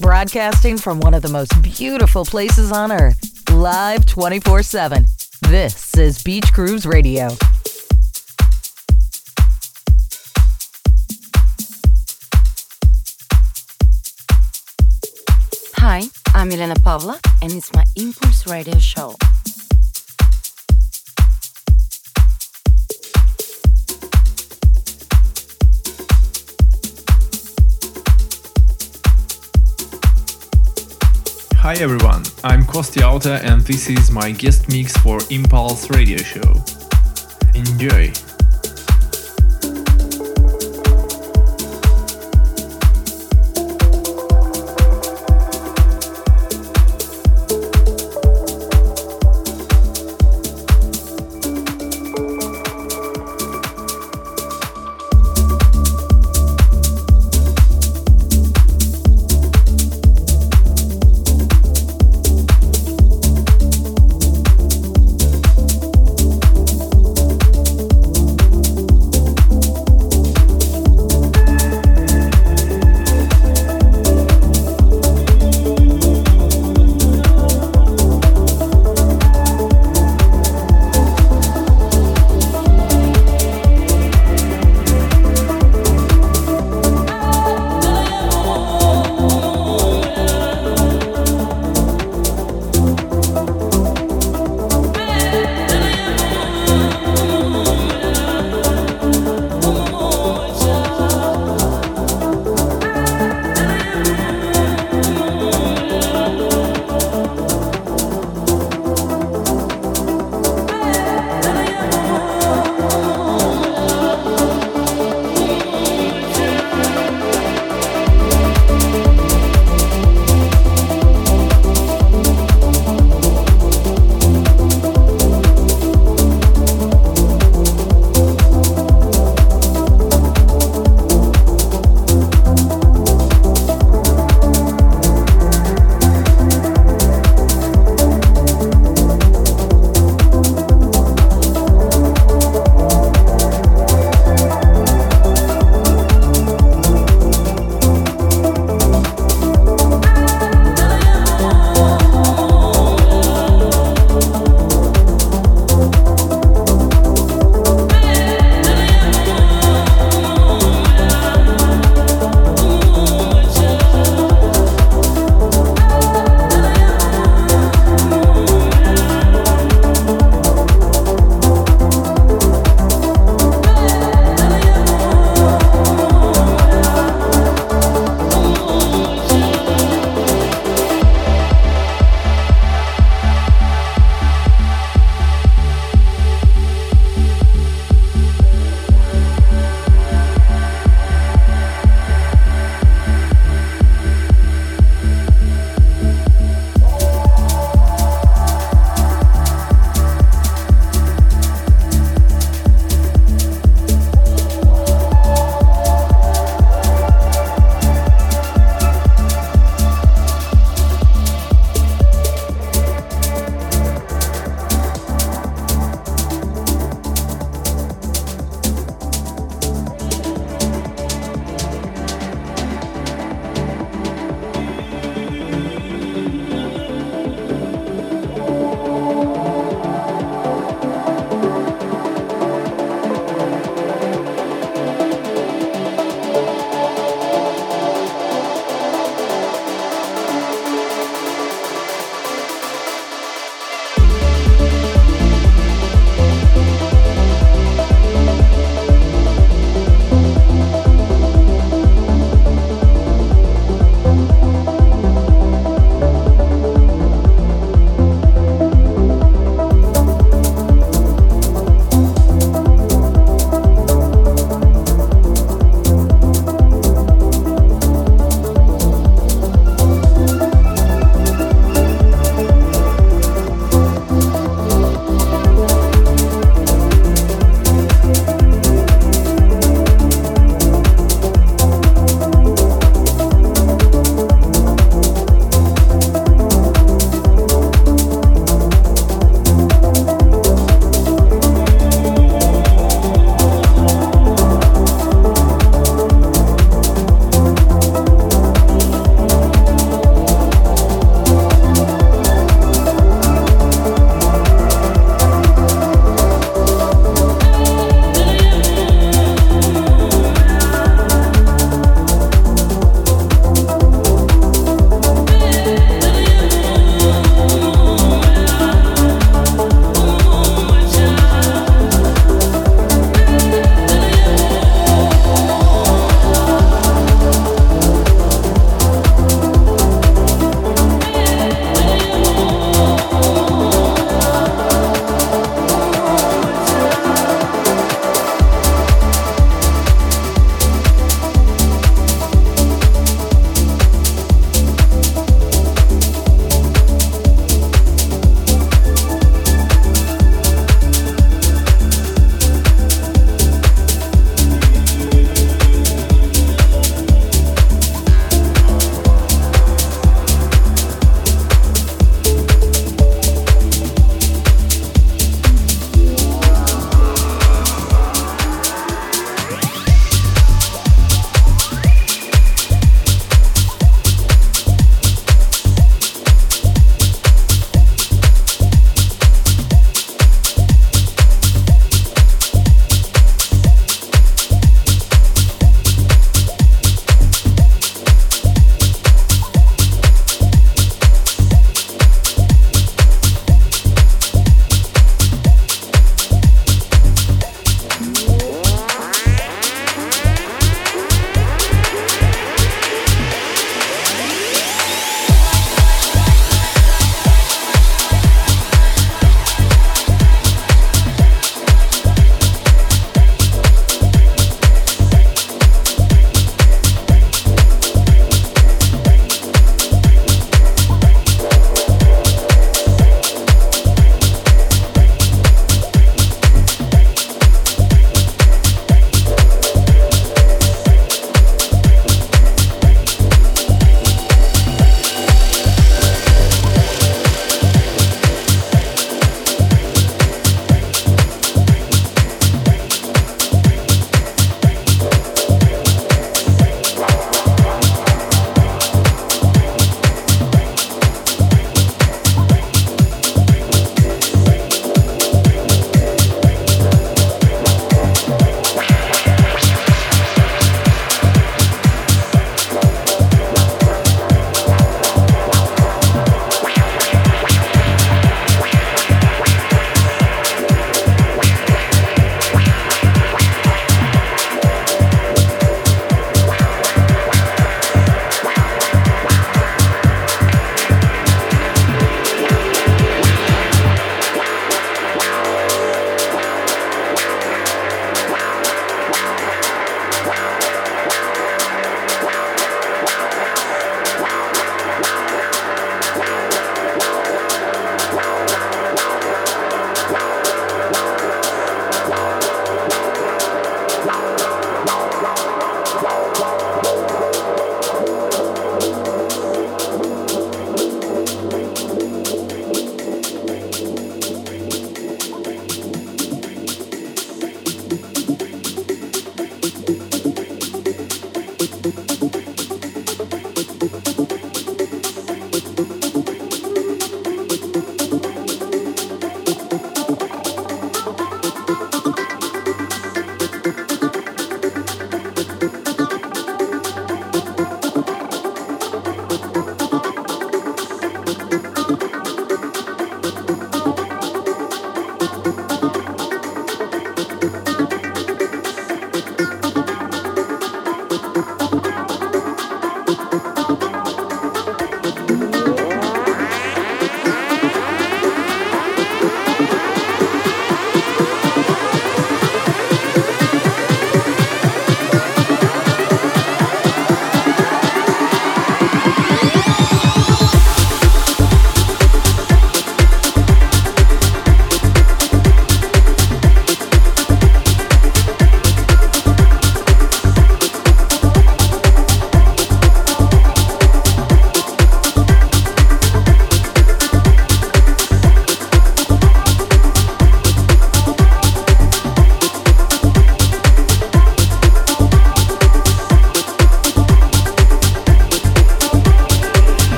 broadcasting from one of the most beautiful places on earth, live 24/7. This is Beach Grooves Radio. Hi, I'm Elena Pavla, and it's my Impulse Radio Show. Hi everyone, I'm Kostya Outta, and this is my guest mix for Impulse Radio Show. Enjoy!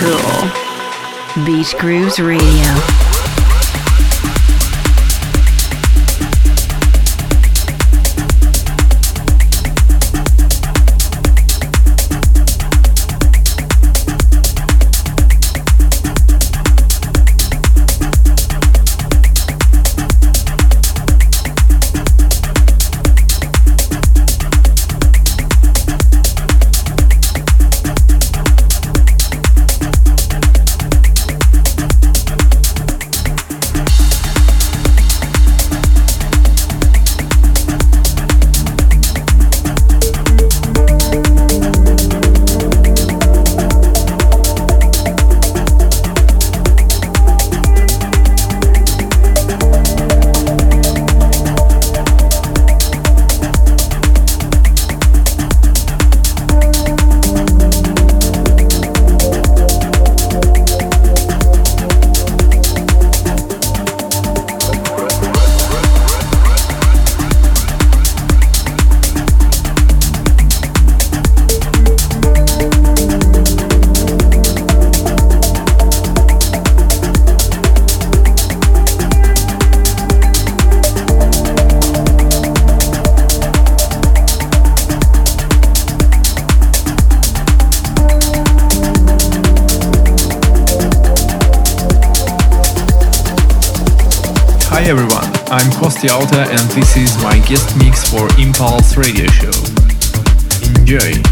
cool. Beach Grooves Radio. Kostya Outta, and this is my guest mix for Impulse Radio Show. Enjoy!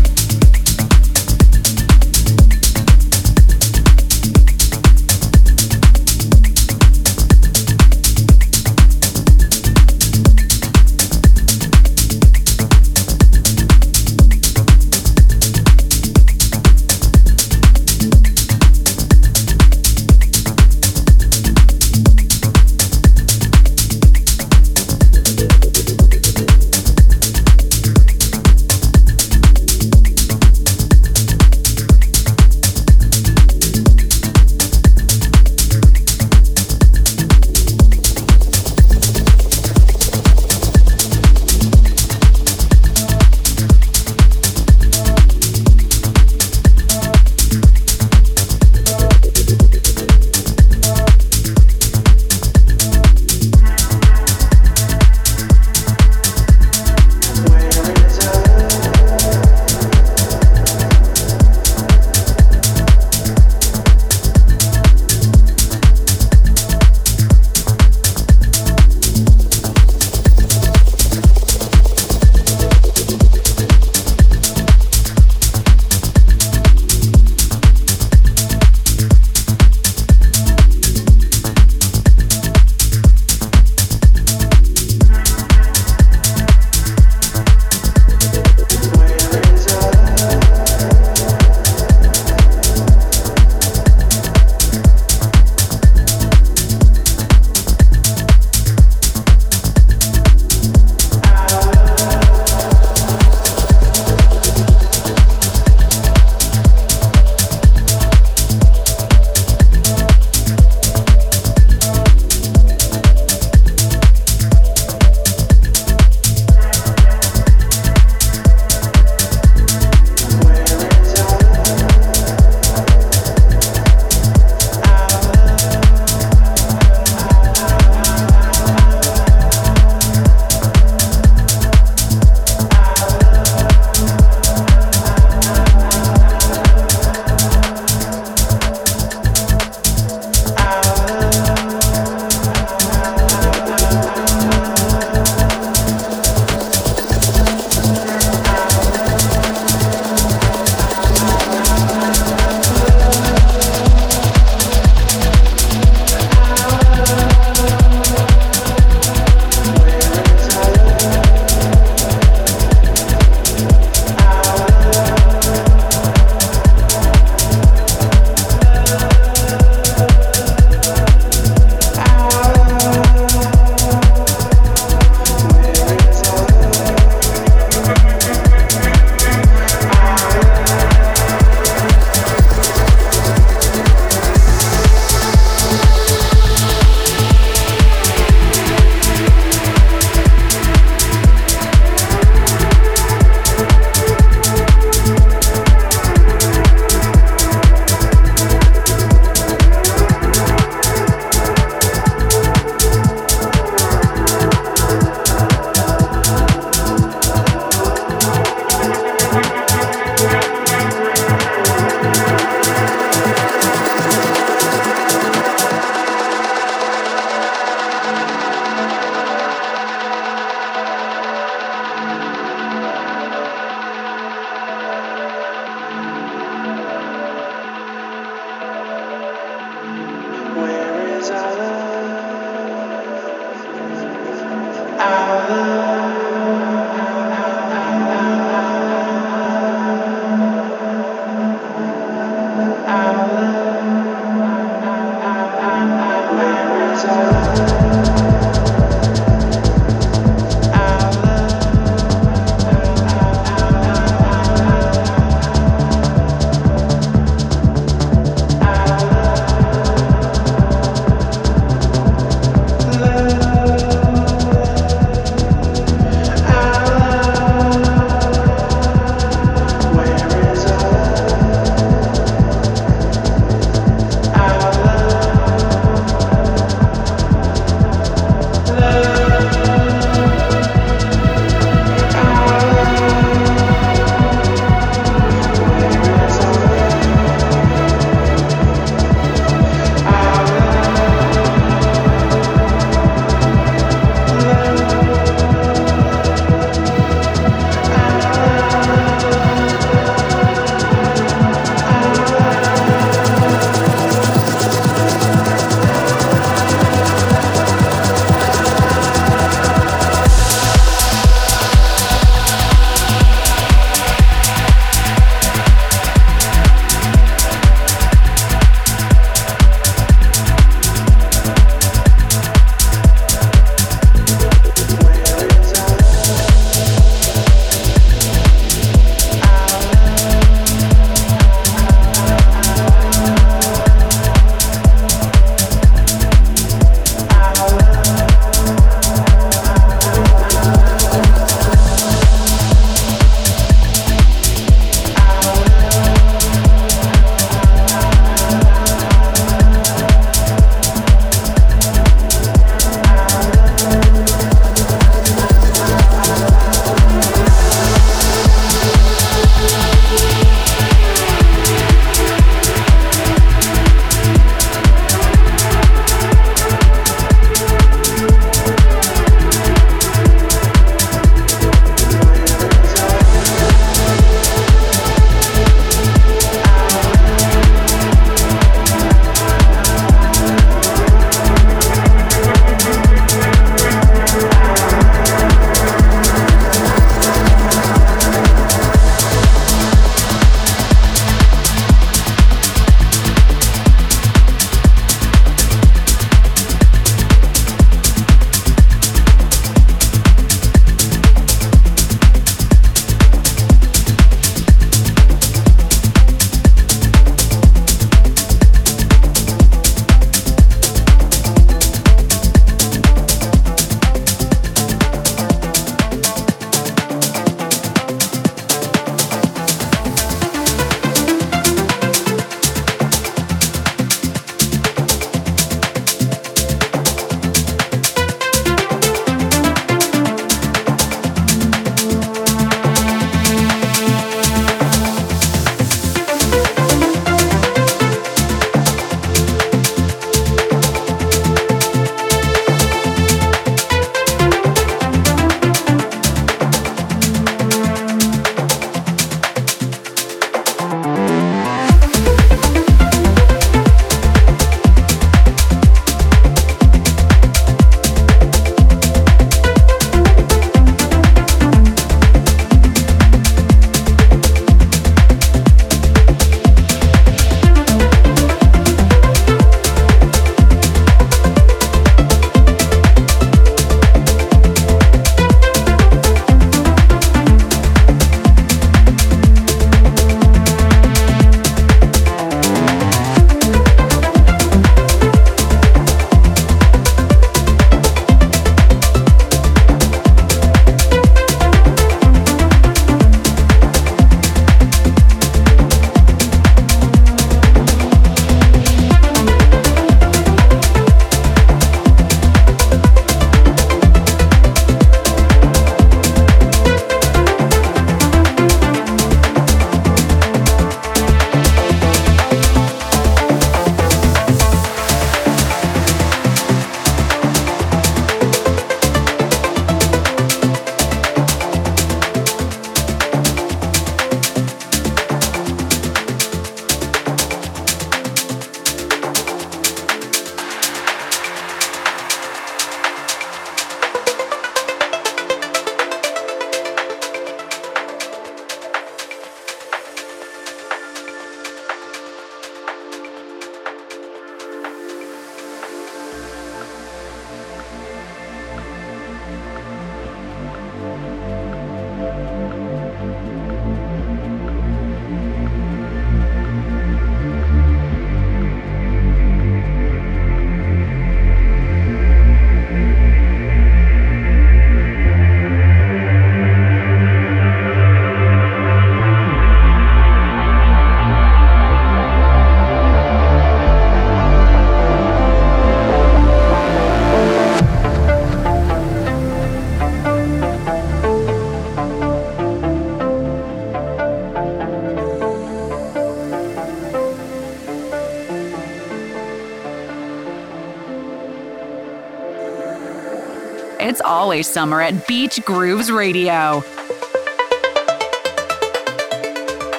it's always summer at Beach Grooves Radio.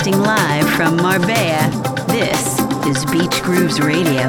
Broadcasting live from Marbella, this is Beach Grooves Radio.